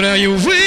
которую вы